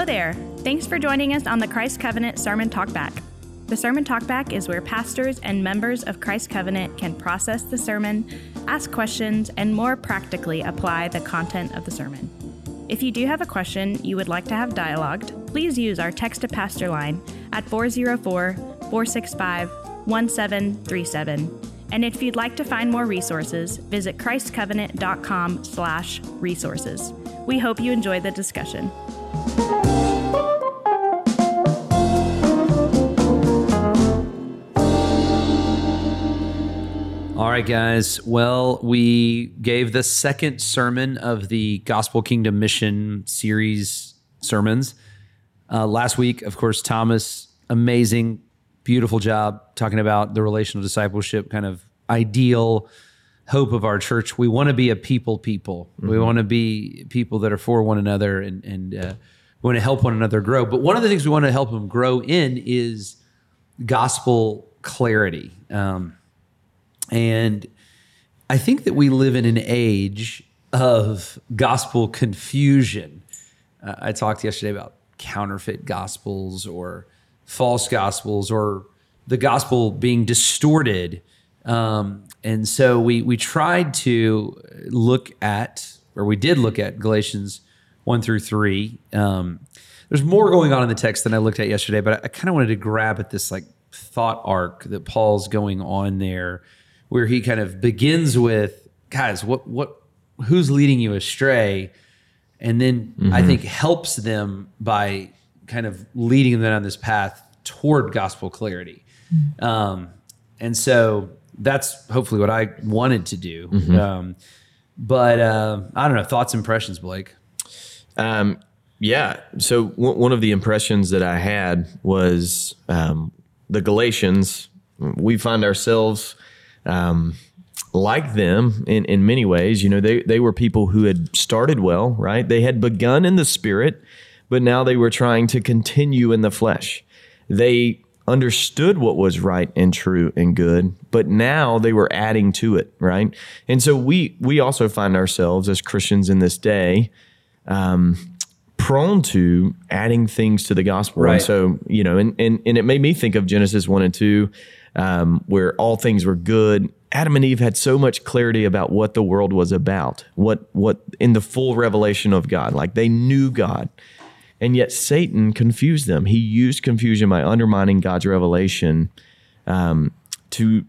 Hello there. Thanks for joining us on the Christ Covenant Sermon Talkback. The Sermon Talkback is where pastors and members of Christ Covenant can process the sermon, ask questions, and more practically apply the content of the sermon. If you do have a question you would like to have dialogued, please use our text to pastor line at 404-465-1737. And if you'd like to find more resources, visit christcovenant.com/resources. We hope you enjoy the discussion. All right, guys. Well, we gave the second sermon of the Gospel Kingdom Mission series sermons. Last week, of course, Thomas, amazing, beautiful job talking about the relational discipleship kind of ideal hope of our church. We want to be a people. Mm-hmm. We want to be people that are for one another and we want to help one another grow. But one of the things we want to help them grow in is gospel clarity. And I think that we live in an age of gospel confusion. I talked yesterday about counterfeit gospels or false gospels or the gospel being distorted. And so we tried to look at, or we did look at Galatians 1-3. There's more going on in the text than I looked at yesterday, but I kind of wanted to grab at this like thought arc that Paul's going on there, where he kind of begins with, guys, who's leading you astray? And then I think helps them by kind of leading them on this path toward gospel clarity. Mm-hmm. And so that's hopefully what I wanted to do. Mm-hmm. But I don't know, thoughts, impressions, Blake? Yeah, so one of the impressions that I had was the Galatians, we find ourselves like them in many ways. You know, they were people who had started well, right? They had begun in the spirit, but now they were trying to continue in the flesh. They understood what was right and true and good, but now they were adding to it, right? And so we also find ourselves as Christians in this day, prone to adding things to the gospel. Right. And so, you know, and it made me think of Genesis 1 and 2, where all things were good. Adam and Eve had so much clarity about what the world was about, what in the full revelation of God, like they knew God. And yet Satan confused them. He used confusion by undermining God's revelation to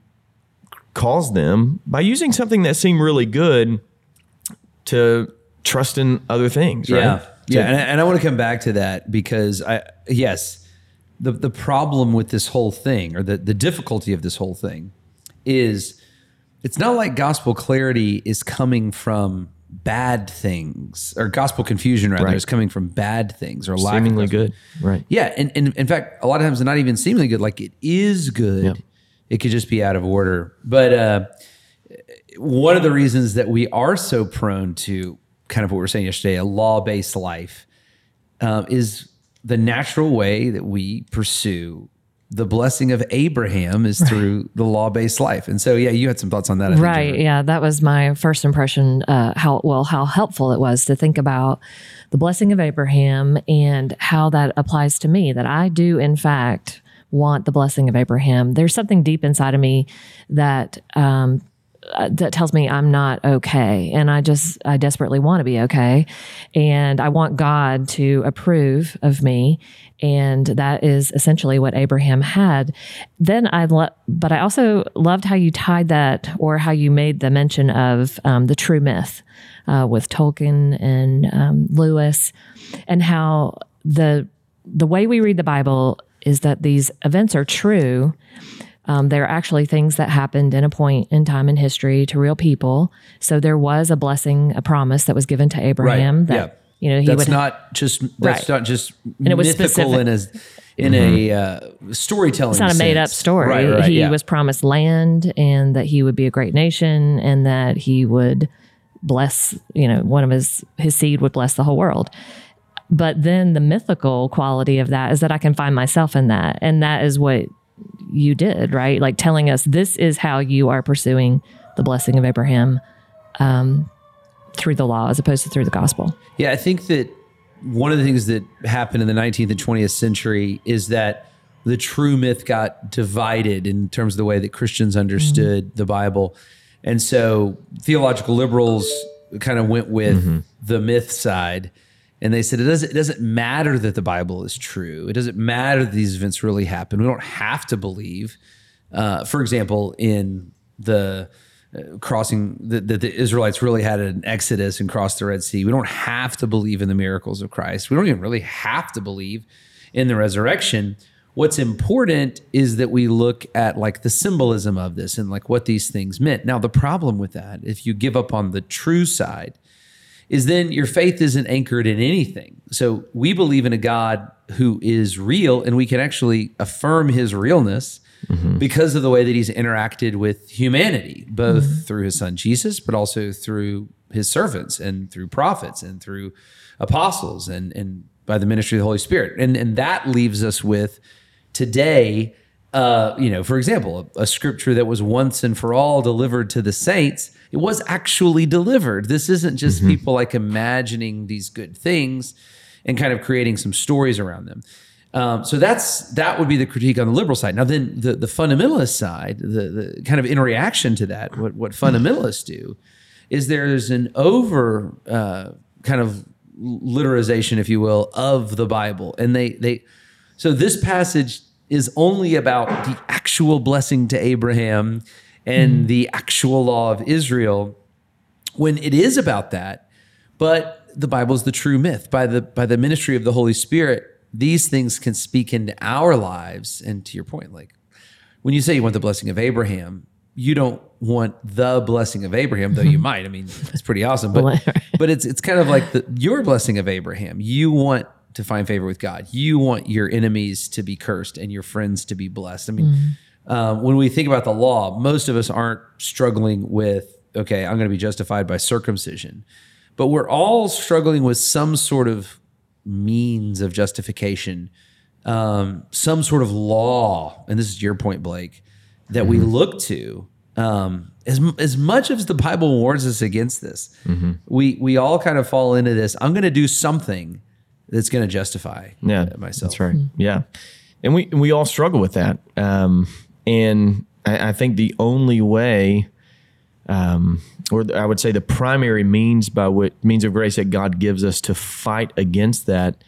cause them, by using something that seemed really good, to trust in other things, right? Yeah. Yeah, and I want to come back to that because the problem with this whole thing, or the difficulty of this whole thing, is it's not like gospel clarity is coming from bad things, or gospel confusion rather, right, is coming from bad things or seemingly good, right? Yeah, and in fact, a lot of times they're not even seemingly good. Like it is good, yeah. It could just be out of order. But one of the reasons that we are so prone to kind of what we were saying yesterday, a law-based life, is the natural way that we pursue the blessing of Abraham is through the law-based life. And so, yeah, you had some thoughts on that. Right. Yeah. That was my first impression, how helpful it was to think about the blessing of Abraham and how that applies to me, that I do, in fact, want the blessing of Abraham. There's something deep inside of me that tells me I'm not okay. And I desperately want to be okay. And I want God to approve of me. And that is essentially what Abraham had. Then but I also loved how you tied that, or how you made the mention of the true myth with Tolkien and Lewis, and how the way we read the Bible is that these events are true. They're actually things that happened in a point in time in history to real people. So there was a blessing, a promise that was given to Abraham. Right. That, yeah. You know, that's not just mythical in a storytelling. It's not a made up story. Right, he was promised land, and that he would be a great nation, and that he would bless, you know, one of his seed would bless the whole world. But then the mythical quality of that is that I can find myself in that. And that is what you did, right? Like telling us this is how you are pursuing the blessing of Abraham through the law as opposed to through the gospel. Yeah, I think that one of the things that happened in the 19th and 20th century is that the true myth got divided in terms of the way that Christians understood the Bible. And so theological liberals kind of went with the myth side, and they said, it doesn't matter that the Bible is true. It doesn't matter that these events really happened. We don't have to believe, for example, in the crossing, that the Israelites really had an exodus and crossed the Red Sea. We don't have to believe in the miracles of Christ. We don't even really have to believe in the resurrection. What's important is that we look at like the symbolism of this and like what these things meant. Now, the problem with that, if you give up on the true side, is then your faith isn't anchored in anything. So we believe in a God who is real, and we can actually affirm his realness because of the way that he's interacted with humanity, both through his son Jesus, but also through his servants and through prophets and through apostles and by the ministry of the Holy Spirit. And that leaves us with today, for example, a scripture that was once and for all delivered to the saints, it was actually delivered. This isn't just people like imagining these good things and kind of creating some stories around them. So that would be the critique on the liberal side. Now then the fundamentalist side, the kind of in reaction to that, what fundamentalists do is there's an over kind of literization, if you will, of the Bible. And so this passage is only about the actual blessing to Abraham and the actual law of Israel, when it is about that, but the Bible is the true myth. By the ministry of the Holy Spirit, these things can speak into our lives. And to your point, like when you say you want the blessing of Abraham, you don't want the blessing of Abraham, though you might. I mean, it's pretty awesome, but it's kind of like your blessing of Abraham. You want to find favor with God. You want your enemies to be cursed and your friends to be blessed. I mean, when we think about the law, most of us aren't struggling with, okay, I'm going to be justified by circumcision, but we're all struggling with some sort of means of justification, some sort of law, and this is your point, Blake, that we look to. As much as the Bible warns us against this, we all kind of fall into this, I'm going to do something that's going to justify myself. That's right, yeah. And we all struggle with that. And I think the only way, or I would say the primary means of grace that God gives us to fight against that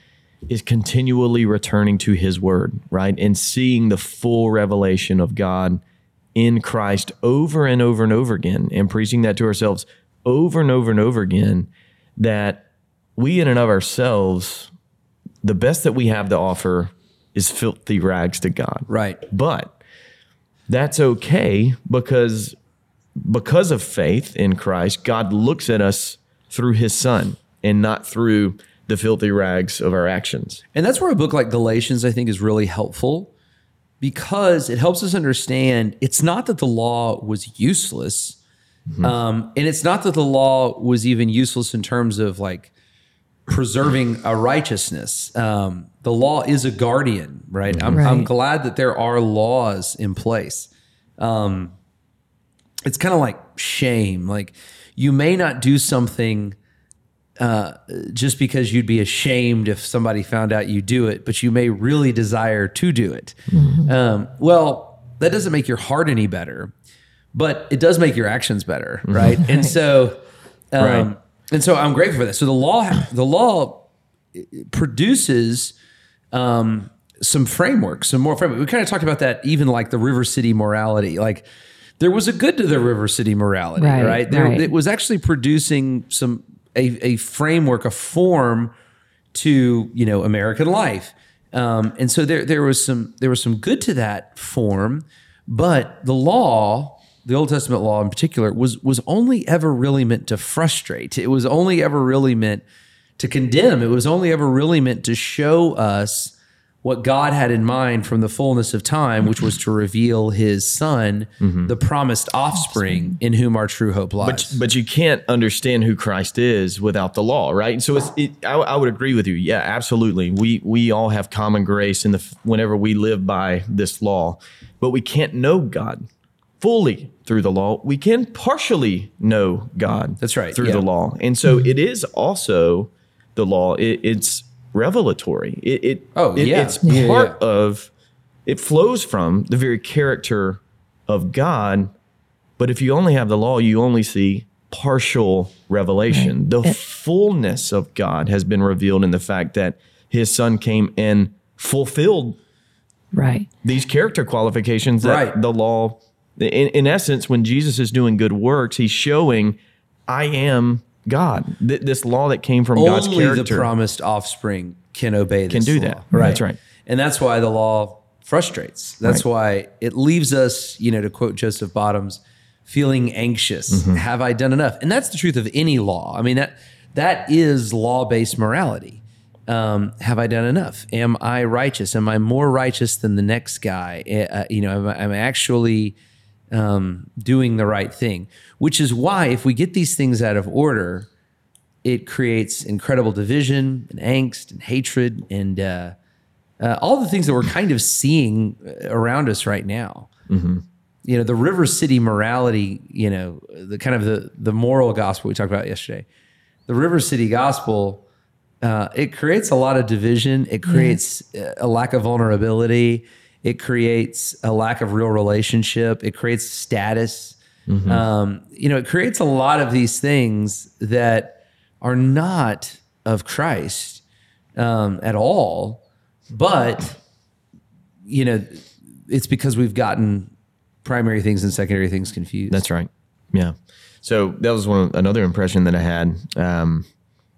is continually returning to his word, right? And seeing the full revelation of God in Christ over and over and over again, and preaching that to ourselves over and over and over again, that we in and of ourselves, the best that we have to offer is filthy rags to God. Right. But that's okay, because of faith in Christ, God looks at us through his son and not through the filthy rags of our actions. And that's where a book like Galatians, I think, is really helpful, because it helps us understand it's not that the law was useless, and it's not that the law was even useless in terms of like preserving a righteousness. The law is a guardian, right? I'm glad that there are laws in place. It's kind of like shame. Like you may not do something just because you'd be ashamed if somebody found out you do it, but you may really desire to do it. Well, that doesn't make your heart any better, but it does make your actions better, right? And so, and so I'm grateful for that. So the law produces some more framework. We kind of talked about that, even like the River City morality, like. There was a good to the River City morality, right? It was actually producing a framework, a form to, American life. And so there was some good to that form, but the law, the Old Testament law in particular, was only ever really meant to frustrate. It was only ever really meant to condemn. It was only ever really meant to show us what God had in mind from the fullness of time, which was to reveal his son, the promised offspring in whom our true hope lies. But you can't understand who Christ is without the law, right? So I would agree with you. Yeah, absolutely. We all have common grace whenever we live by this law, but we can't know God fully through the law. We can partially know God through the law. And so it is also the law. It's revelatory. It's part of, it flows from the very character of God. But if you only have the law, you only see partial revelation. Right. The fullness of God has been revealed in the fact that his son came and fulfilled these character qualifications that the law, in essence, when Jesus is doing good works, he's showing, I am God. This law that came from God's character. Only the promised offspring can obey this law. Can do that. Right. That's right. And that's why the law frustrates. That's why it leaves us, you know, to quote Joseph Bottoms, feeling anxious. Mm-hmm. Have I done enough? And that's the truth of any law. I mean, that is law-based morality. Have I done enough? Am I righteous? Am I more righteous than the next guy? Am I actually doing the right thing? Which is why if we get these things out of order, it creates incredible division and angst and hatred and all the things that we're kind of seeing around us right now. Mm-hmm. You know, the River City morality, you know, the kind of the moral gospel we talked about yesterday, the River City gospel, it creates a lot of division. It creates a lack of vulnerability. It creates a lack of real relationship. It creates status. Mm-hmm. You know, it creates a lot of these things that are not of Christ at all. But, you know, it's because we've gotten primary things and secondary things confused. That's right. Yeah. So that was another impression that I had.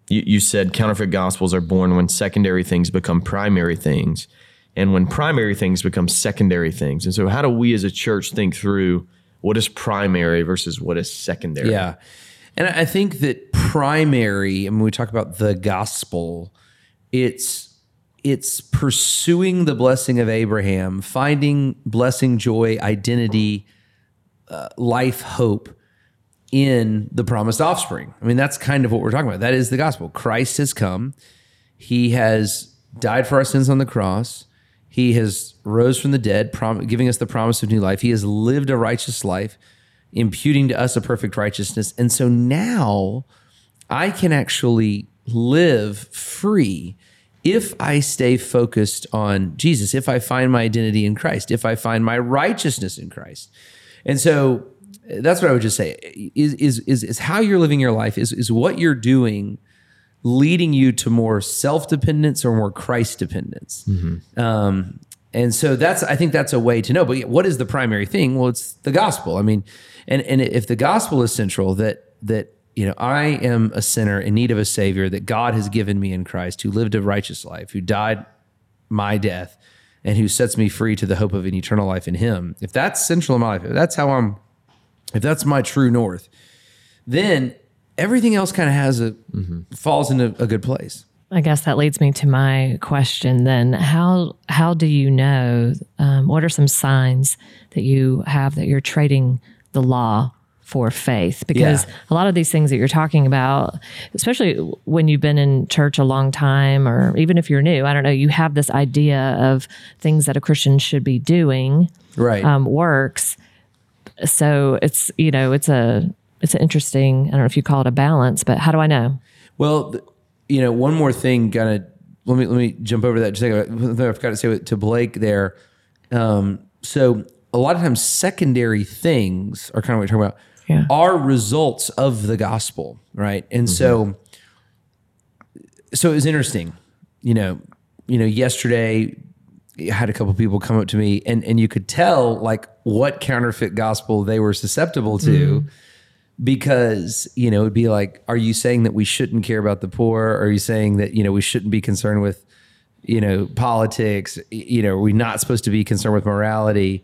You said counterfeit gospels are born when secondary things become primary things and when primary things become secondary things. And so how do we as a church think through what is primary versus what is secondary? Yeah. And I think that primary, and when we talk about the gospel, it's pursuing the blessing of Abraham, finding blessing, joy, identity, life, hope in the promised offspring. I mean, that's kind of what we're talking about. That is the gospel. Christ has come. He has died for our sins on the cross. He has rose from the dead, giving us the promise of new life. He has lived a righteous life, imputing to us a perfect righteousness. And so now I can actually live free if I stay focused on Jesus, if I find my identity in Christ, if I find my righteousness in Christ. And so that's what I would just say is how you're living your life is what you're doing leading you to more self-dependence or more Christ dependence. Mm-hmm. And so I think that's a way to know, but what is the primary thing? Well, it's the gospel. I mean, and if the gospel is central, that, you know, I am a sinner in need of a savior that God has given me in Christ, who lived a righteous life, who died my death and who sets me free to the hope of an eternal life in him. If that's central in my life, if that's my true north, then everything else kind of falls into a good place. I guess that leads me to my question then. How do you know, what are some signs that you have that you're trading the law for faith? Because a lot of these things that you're talking about, especially when you've been in church a long time, or even if you're new, I don't know, you have this idea of things that a Christian should be doing, works. So it's, you know, it's an interesting, I don't know if you call it a balance, but how do I know? Well, you know, one more thing, let me jump over that. Just a second. I forgot to say to Blake there. So a lot of times secondary things are kind of what you're talking about, are results of the gospel, right? And so it was interesting, you know, yesterday, I had a couple of people come up to me and you could tell like what counterfeit gospel they were susceptible to because, you know, it'd be like, are you saying that we shouldn't care about the poor? Are you saying that, you know, we shouldn't be concerned with, you know, politics? You know, are we not supposed to be concerned with morality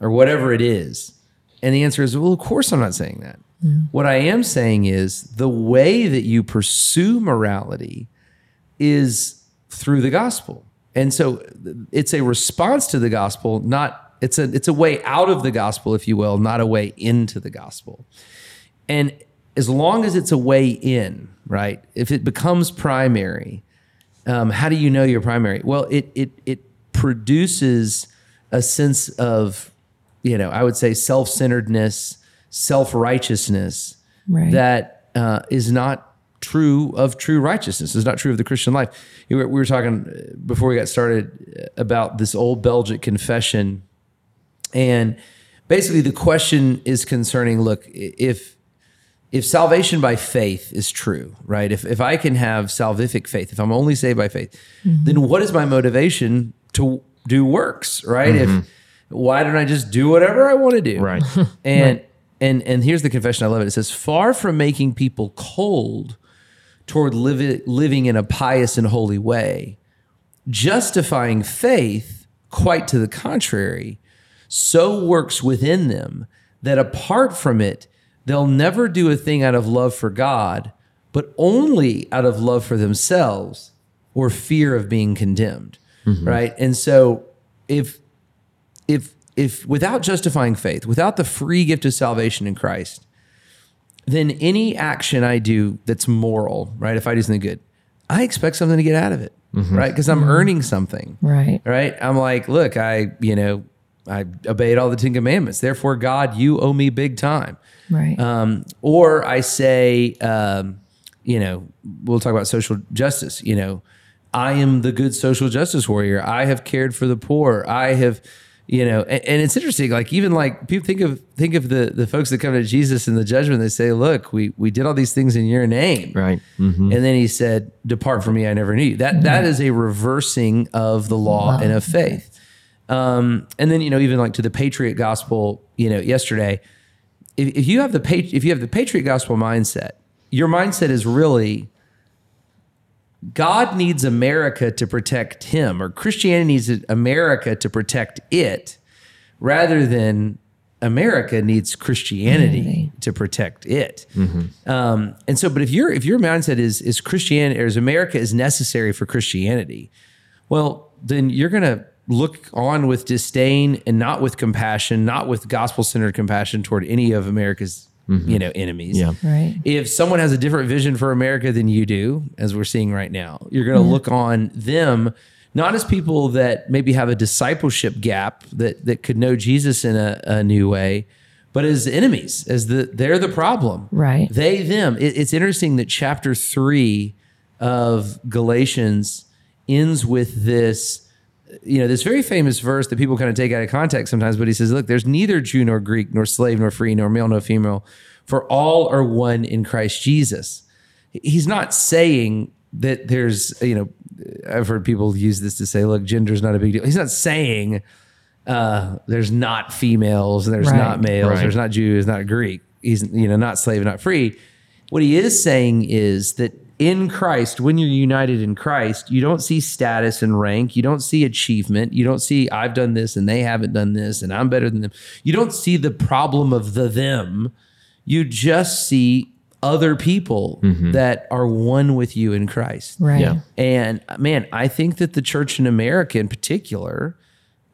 or whatever it is? And the answer is, well, of course I'm not saying that. Yeah. What I am saying is the way that you pursue morality is through the gospel. And so it's a response to the gospel, it's a way out of the gospel, if you will, not a way into the gospel. And as long as it's a way in, right? If it becomes primary, how do you know you're primary? Well, it produces a sense of, you know, I would say self-centeredness, self-righteousness that is not true of true righteousness. It's not true of the Christian life. We were talking before we got started about this old Belgic Confession. And basically the question is concerning, look, if salvation by faith is true, right? If I can have salvific faith, if I'm only saved by faith, mm-hmm. then what is my motivation to do works, right? Mm-hmm. Why don't I just do whatever I want to do? Right. And right. and here's the confession, I love it. It says, far from making people cold toward living in a pious and holy way, justifying faith, quite to the contrary, so works within them that apart from it, they'll never do a thing out of love for God, but only out of love for themselves or fear of being condemned, mm-hmm. right? And so if without justifying faith, without the free gift of salvation in Christ, then any action I do that's moral, right? If I do something good, I expect something to get out of it, mm-hmm. right? Because I'm mm-hmm. earning something, right? I'm like, look, I obeyed all the 10 commandments. Therefore, God, you owe me big time. Right. Or I say, we'll talk about social justice. I am the good social justice warrior. I have cared for the poor. I have, and it's interesting. Like even like people think of the folks that come to Jesus in the judgment. They say, look, we did all these things in your name. Right. Mm-hmm. And then he said, depart from me. I never knew you. That is a reversing of the law and of faith. And then, even like to the Patriot Gospel, yesterday, if you have the Patriot Gospel mindset, your mindset is really God needs America to protect him, or Christianity needs America to protect it, rather than America needs Christianity to protect it. Mm-hmm. And so, but if your mindset is Christianity, or is America is necessary for Christianity, well, then you're going to look on with disdain and not with compassion, not with gospel-centered compassion toward any of America's, mm-hmm. Enemies. Yeah. Right. If someone has a different vision for America than you do, as we're seeing right now, you're going to look on them, not as people that maybe have a discipleship gap that could know Jesus in a new way, but as enemies, they're the problem. Right. They, them. It's interesting that chapter 3 of Galatians ends with this, this very famous verse that people kind of take out of context sometimes, but he says, look, there's neither Jew nor Greek, nor slave nor free, nor male nor female, for all are one in Christ Jesus. He's not saying that there's, I've heard people use this to say, look, gender's not a big deal. He's not saying there's not females, there's not males, there's not Jew, there's not Greek. He's, not slave, not free. What he is saying is that in Christ, when you're united in Christ, you don't see status and rank. You don't see achievement. You don't see I've done this and they haven't done this and I'm better than them. You don't see the problem of the them. You just see other people that are one with you in Christ. Right. Yeah. And man, I think that the church in America in particular,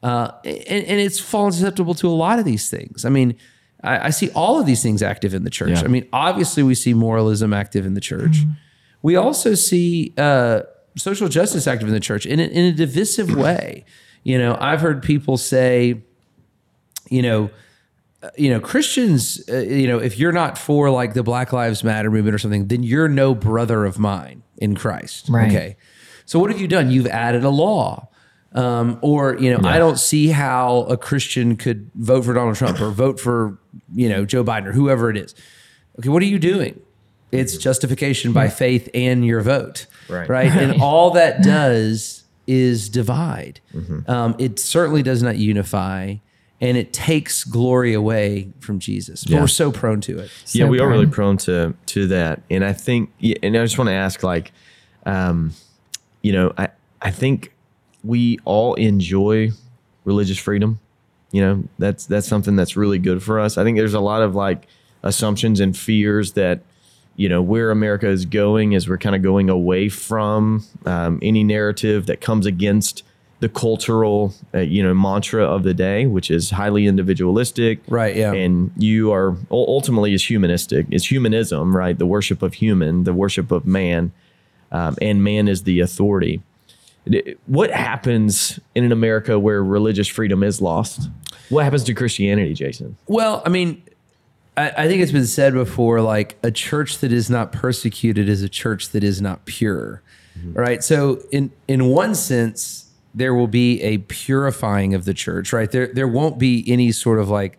and it's fallen susceptible to a lot of these things. I mean, I see all of these things active in the church. Yeah. I mean, obviously we see moralism active in the church. Mm-hmm. We also see social justice active in the church in a divisive way. I've heard people say, Christians, if you're not for like the Black Lives Matter movement or something, then you're no brother of mine in Christ. Right. Okay. So what have you done? You've added a law. I don't see how a Christian could vote for Donald Trump or vote for, Joe Biden or whoever it is. Okay. What are you doing? It's justification by faith and your vote, right? And all that does is divide. Mm-hmm. It certainly does not unify, and it takes glory away from Jesus. But we're so prone to it. So we are really prone to that. And I think, and I just want to ask, I think we all enjoy religious freedom. That's something that's really good for us. I think there's a lot of assumptions and fears that, where America is going is we're kind of going away from any narrative that comes against the cultural, mantra of the day, which is highly individualistic. Right. Yeah. And you are ultimately is humanistic. It's humanism, right? The worship of human, the worship of man, and man is the authority. What happens in an America where religious freedom is lost? What happens to Christianity, Jason? Well, I mean, I think it's been said before, like a church that is not persecuted is a church that is not pure, mm-hmm. right? So in one sense, there will be a purifying of the church, right? There won't be any sort of like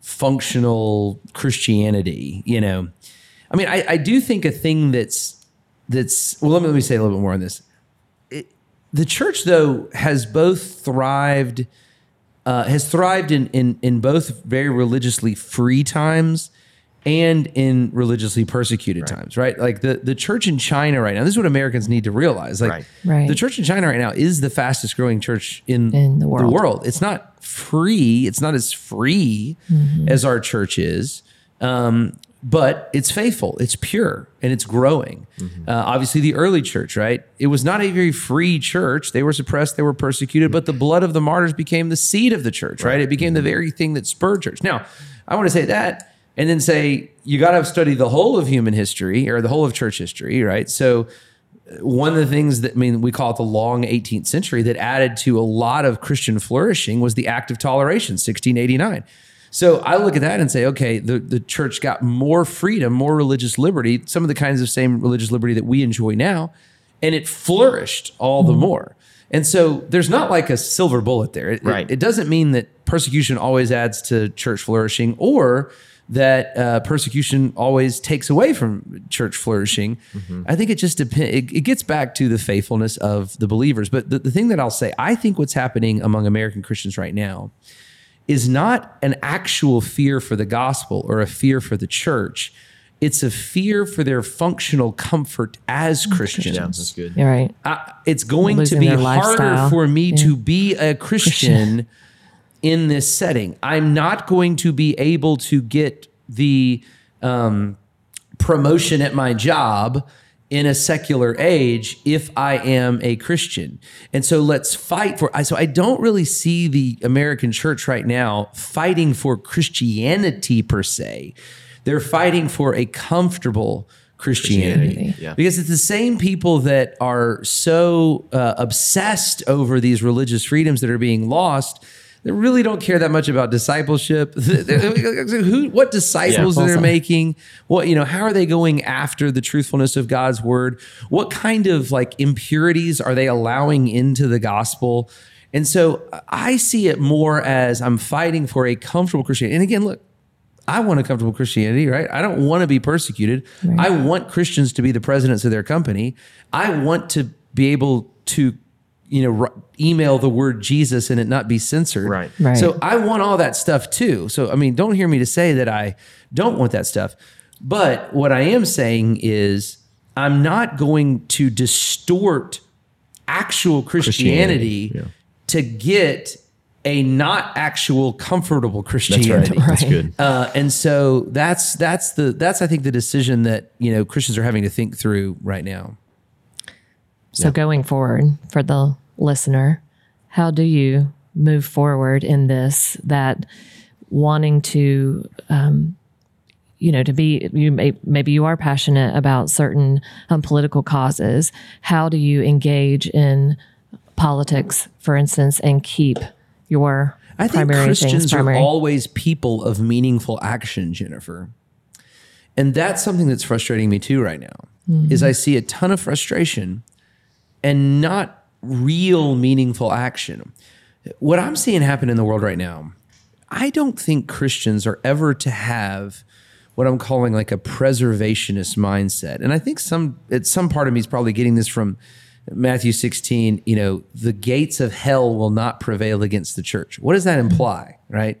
functional Christianity, you know? I mean, I do think a thing that's well, let me say a little bit more on this. The church, though, has both thrived, in both very religiously free times and in religiously persecuted times, right? Like the church in China right now, this is what Americans need to realize. Like the church in China right now is the fastest growing church in the world. It's not free. It's not as free mm-hmm. as our church is. But it's faithful, it's pure, and it's growing. Mm-hmm. Obviously, the early church, right? It was not a very free church. They were suppressed, they were persecuted, mm-hmm. but the blood of the martyrs became the seed of the church, right? It became mm-hmm. the very thing that spurred church. Now, I want to say that and then say, you got to study the whole of human history or the whole of church history, right? So one of the things that, I mean, we call it the long 18th century that added to a lot of Christian flourishing was the Act of Toleration, 1689. So I look at that and say, okay, the church got more freedom, more religious liberty, some of the kinds of same religious liberty that we enjoy now, and it flourished all the more. And so there's not like a silver bullet there. It doesn't mean that persecution always adds to church flourishing or that persecution always takes away from church flourishing. Mm-hmm. I think it just depends. It gets back to the faithfulness of the believers. But the thing that I'll say, I think what's happening among American Christians right now is not an actual fear for the gospel or a fear for the church. It's a fear for their functional comfort as Christians. Yeah, that's good. You're right. It's going to be harder for me to be a Christian in this setting. I'm not going to be able to get the promotion at my job in a secular age if I am a Christian. And so let's fight for, so I don't really see the American church right now fighting for Christianity per se. They're fighting for a comfortable Christianity. Yeah. Because it's the same people that are so obsessed over these religious freedoms that are being lost. They really don't care that much about discipleship. What disciples are they making? What, how are they going after the truthfulness of God's word? What kind of like impurities are they allowing into the gospel? And so I see it more as I'm fighting for a comfortable Christianity. And again, look, I want a comfortable Christianity, right? I don't want to be persecuted. Right. I want Christians to be the presidents of their company. I want to be able to email the word Jesus and it not be censored. Right. So I want all that stuff too. So, I mean, don't hear me to say that I don't want that stuff. But what I am saying is I'm not going to distort actual Christianity. To get a not actual comfortable Christianity. That's right. That's good. And so that's I think the decision that, Christians are having to think through right now. So going forward for the listener, how do you move forward in this, that wanting to, to be, maybe you are passionate about certain political causes. How do you engage in politics, for instance, and keep your primary Christians are always people of meaningful action, Jennifer. And that's something that's frustrating me too right now, is I see a ton of frustration and not real meaningful action. What I'm seeing happen in the world right now, I don't think Christians are ever to have what I'm calling like a preservationist mindset. And I think some part of me is probably getting this from Matthew 16, the gates of hell will not prevail against the church. What does that imply, right?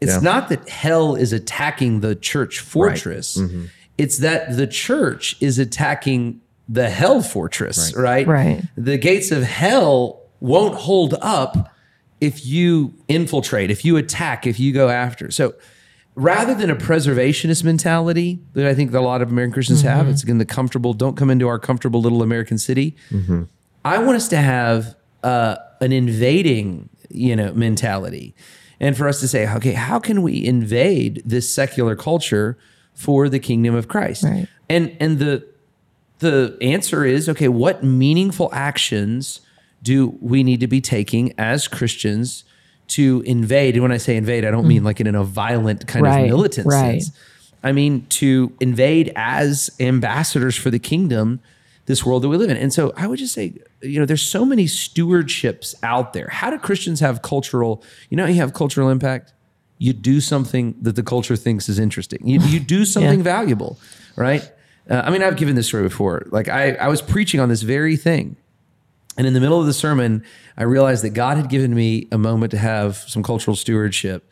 It's not that hell is attacking the church fortress. Right. Mm-hmm. It's that the church is attacking the hell fortress, right? The gates of hell won't hold up if you infiltrate, if you attack, if you go after. So rather than a preservationist mentality that I think that a lot of American Christians have, it's again the comfortable, don't come into our comfortable little American city. Mm-hmm. I want us to have an invading, mentality. And for us to say, okay, how can we invade this secular culture for the kingdom of Christ? Right. And the answer is, okay, what meaningful actions do we need to be taking as Christians to invade? And when I say invade, I don't mean like in a violent kind of militant sense. I mean, to invade as ambassadors for the kingdom, this world that we live in. And so I would just say, you know, there's so many stewardships out there. How do Christians have cultural, you know, you have cultural impact? You do something that the culture thinks is interesting. You do something yeah. valuable, right? I mean, I've given this story before. Like I was preaching on this very thing. And in the middle of the sermon, I realized that God had given me a moment to have some cultural stewardship,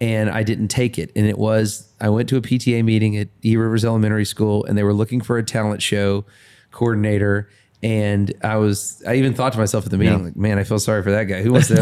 and I didn't take it. And it was, I went to a PTA meeting at E. Rivers Elementary School, and they were looking for a talent show coordinator. And I even thought to myself at the meeting, yeah. like, man, I feel sorry for that guy. Who wants to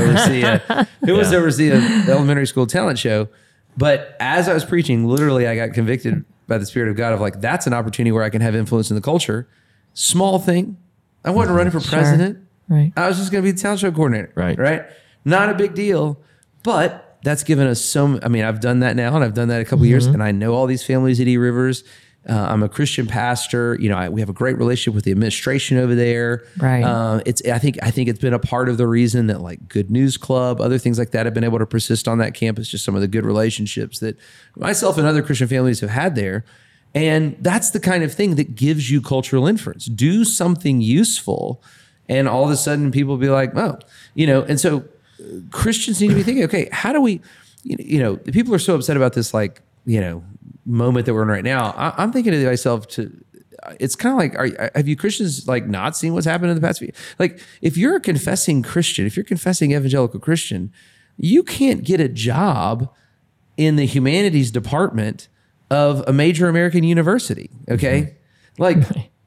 oversee an elementary school talent show? But as I was preaching, literally, I got convicted by the Spirit of God of like, that's an opportunity where I can have influence in the culture. Small thing. I wasn't running for president. Sure. Right. I was just going to be the talent show coordinator. Right. Right. Not a big deal, but that's given us so. I mean, I've done that now, and I've done that a couple mm-hmm. years, and I know all these families at E. Rivers. I'm a Christian pastor. You know, we have a great relationship with the administration over there. Right. I think it's been a part of the reason that like Good News Club, other things like that have been able to persist on that campus, just some of the good relationships that myself and other Christian families have had there. And that's the kind of thing that gives you cultural influence. Do something useful, and all of a sudden people be like, oh, you know, and so Christians need to be thinking, okay, how do we, you know, people are so upset about this, like, you know, moment that we're in right now. I'm thinking to myself, it's kind of like, have you Christians like not seen what's happened in the past few? Like, if you're a confessing Christian, if you're confessing evangelical Christian, you can't get a job in the humanities department of a major American university. Okay, like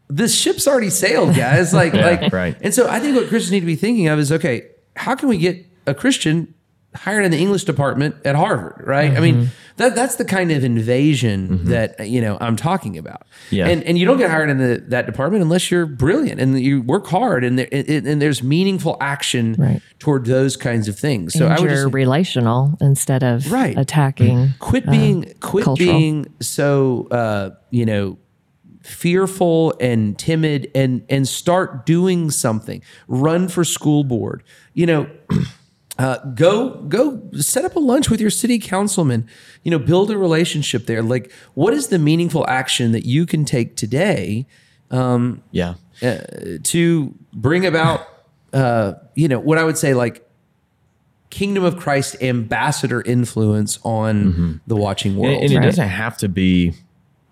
this ship's already sailed, guys. Like, yeah, like, right. And so I think what Christians need to be thinking of is, okay, how can we get a Christian hired in the English department at Harvard, right? Mm-hmm. I mean, that's the kind of invasion mm-hmm. that, you know, I'm talking about. Yeah. And you don't get hired in that department unless you're brilliant and you work hard and there's meaningful action right. toward those kinds of things. So I would just, relational instead of right. attacking. Mm-hmm. Quit being so you know, fearful and timid and start doing something. Run for school board. You know, go set up a lunch with your city councilman, you know, build a relationship there. Like, what is the meaningful action that you can take today to bring about, you know, what I would say like Kingdom of Christ ambassador influence on mm-hmm. the watching world. And right? It doesn't have to be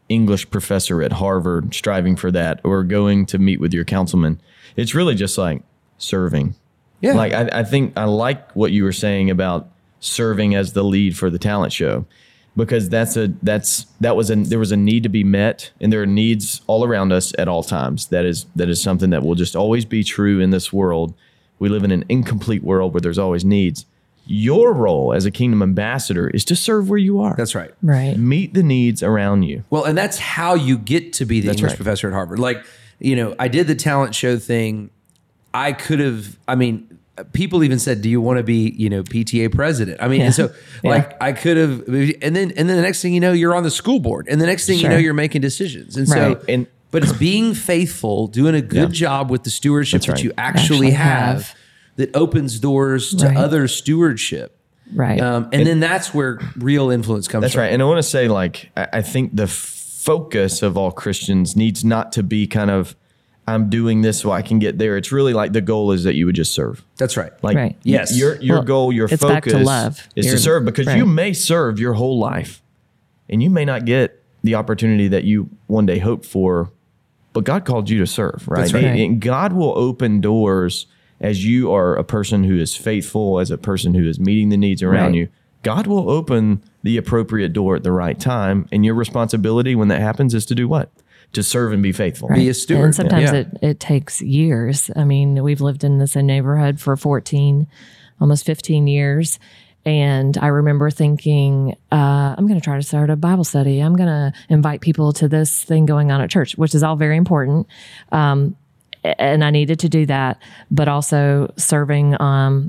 English professor at Harvard striving for that or going to meet with your councilman. It's really just like serving. Yeah. Like, I think I like what you were saying about serving as the lead for the talent show, because there was a need to be met, and there are needs all around us at all times. That is something that will just always be true in this world. We live in an incomplete world where there's always needs. Your role as a kingdom ambassador is to serve where you are. That's right. Right. Meet the needs around you. Well, and that's how you get to be the English professor at Harvard. Like, you know, I did the talent show thing. I could have, I mean, people even said, do you want to be, you know, PTA president? I mean, yeah. And so like I could have, and then the next thing you know, you're on the school board, and the next thing sure. you know, you're making decisions. And right. so, but it's being faithful, doing a good job with the stewardship right. that you actually have that opens doors to right. other stewardship. Right. And then that's where real influence comes from. That's right. And I want to say, like, I think the focus of all Christians needs not to be kind of, I'm doing this so I can get there. It's really like the goal is that you would just serve. That's right. Like, right. yes, your goal, your focus back to love. Is to serve, because right. you may serve your whole life and you may not get the opportunity that you one day hope for, but God called you to serve, right? That's right. And God will open doors as you are a person who is faithful, as a person who is meeting the needs around right. you. God will open the appropriate door at the right time. And your responsibility when that happens is to do what? To serve and be faithful. Right. Be a steward. And sometimes it takes years. I mean, we've lived in this neighborhood for almost 15 years. And I remember thinking, I'm going to try to start a Bible study. I'm going to invite people to this thing going on at church, which is all very important. And I needed to do that, but also serving,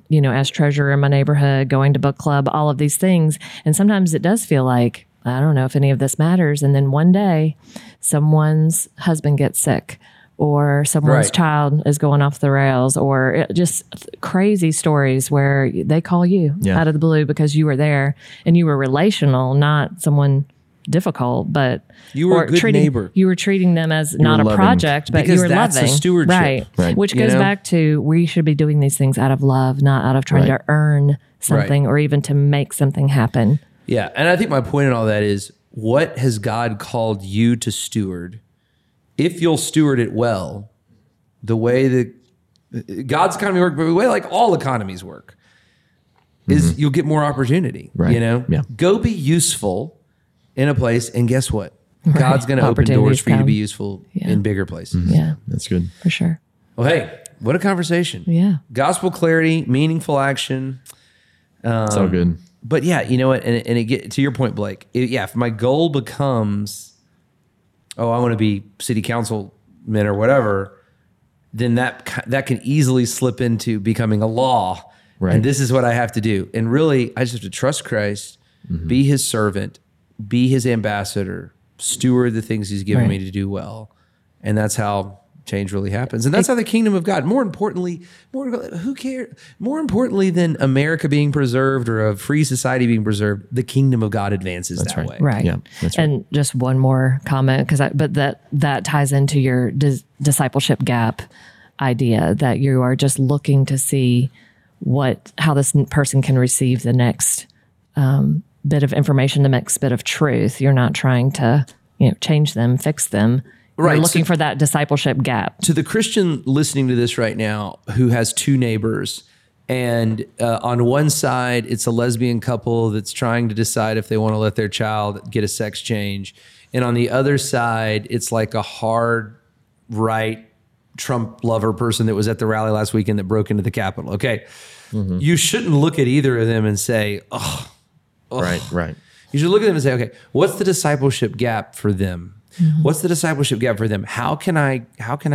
you know, as treasurer in my neighborhood, going to book club, all of these things. And sometimes it does feel like, I don't know if any of this matters. And then one day someone's husband gets sick, or someone's right. child is going off the rails, or just crazy stories where they call you out of the blue because you were there and you were relational, not someone difficult, but you were a good neighbor. You were treating them as not a project, but you were loving. Because that's a stewardship. Right. Which goes back to we should be doing these things out of love, not out of trying to earn something or even to make something happen. Yeah. And I think my point in all that is, what has God called you to steward? If you'll steward it well, the way that God's economy works, but the way like all economies work, is you'll get more opportunity, you know? Yeah. Go be useful in a place, and guess what? God's going to open doors for you to be useful in bigger places. Yeah. That's good. For sure. Well, hey, what a conversation. Yeah. Gospel clarity, meaningful action. It's all good. But yeah, you know what? And it get to your point, Blake. If my goal becomes, oh, I want to be city councilman or whatever, then that can easily slip into becoming a law. Right. And this is what I have to do. And really, I just have to trust Christ, be his servant, be his ambassador, steward the things he's given me to do well. And that's how change really happens. And that's how the kingdom of God, more importantly than America being preserved or a free society being preserved, the kingdom of God advances that way. Right. Yeah, that's and just one more comment, but that ties into your discipleship gap idea, that you are just looking to see how this person can receive the next bit of information, the next bit of truth. You're not trying to change them, fix them. Right. You're looking for that discipleship gap. To the Christian listening to this right now who has two neighbors, and on one side, it's a lesbian couple that's trying to decide if they want to let their child get a sex change. And on the other side, it's like a hard right Trump lover person that was at the rally last weekend that broke into the Capitol. Okay. Mm-hmm. You shouldn't look at either of them and say, oh. Right. You should look at them and say, okay, what's the discipleship gap for them? Mm-hmm. What's the discipleship gap for them? How can I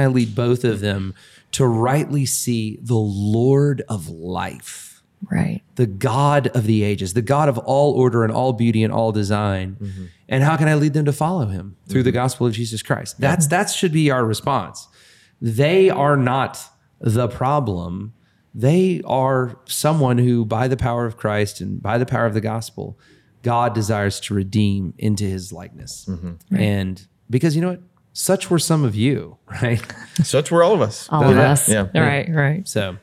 lead both of them to rightly see the Lord of life, right? The God of the ages, the God of all order and all beauty and all design. Mm-hmm. And how can I lead them to follow him through the gospel of Jesus Christ? That should be our response. They are not the problem. They are someone who, by the power of Christ and by the power of the gospel, God desires to redeem into his likeness. Mm-hmm. Right. And because you know what? Such were some of you, right? Such were all of us. All of us. Yeah. Right. So,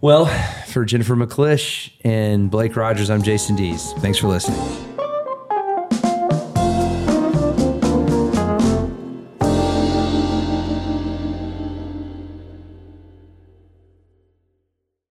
well, for Jennifer McClish and Blake Rogers, I'm Jason Dees. Thanks for listening.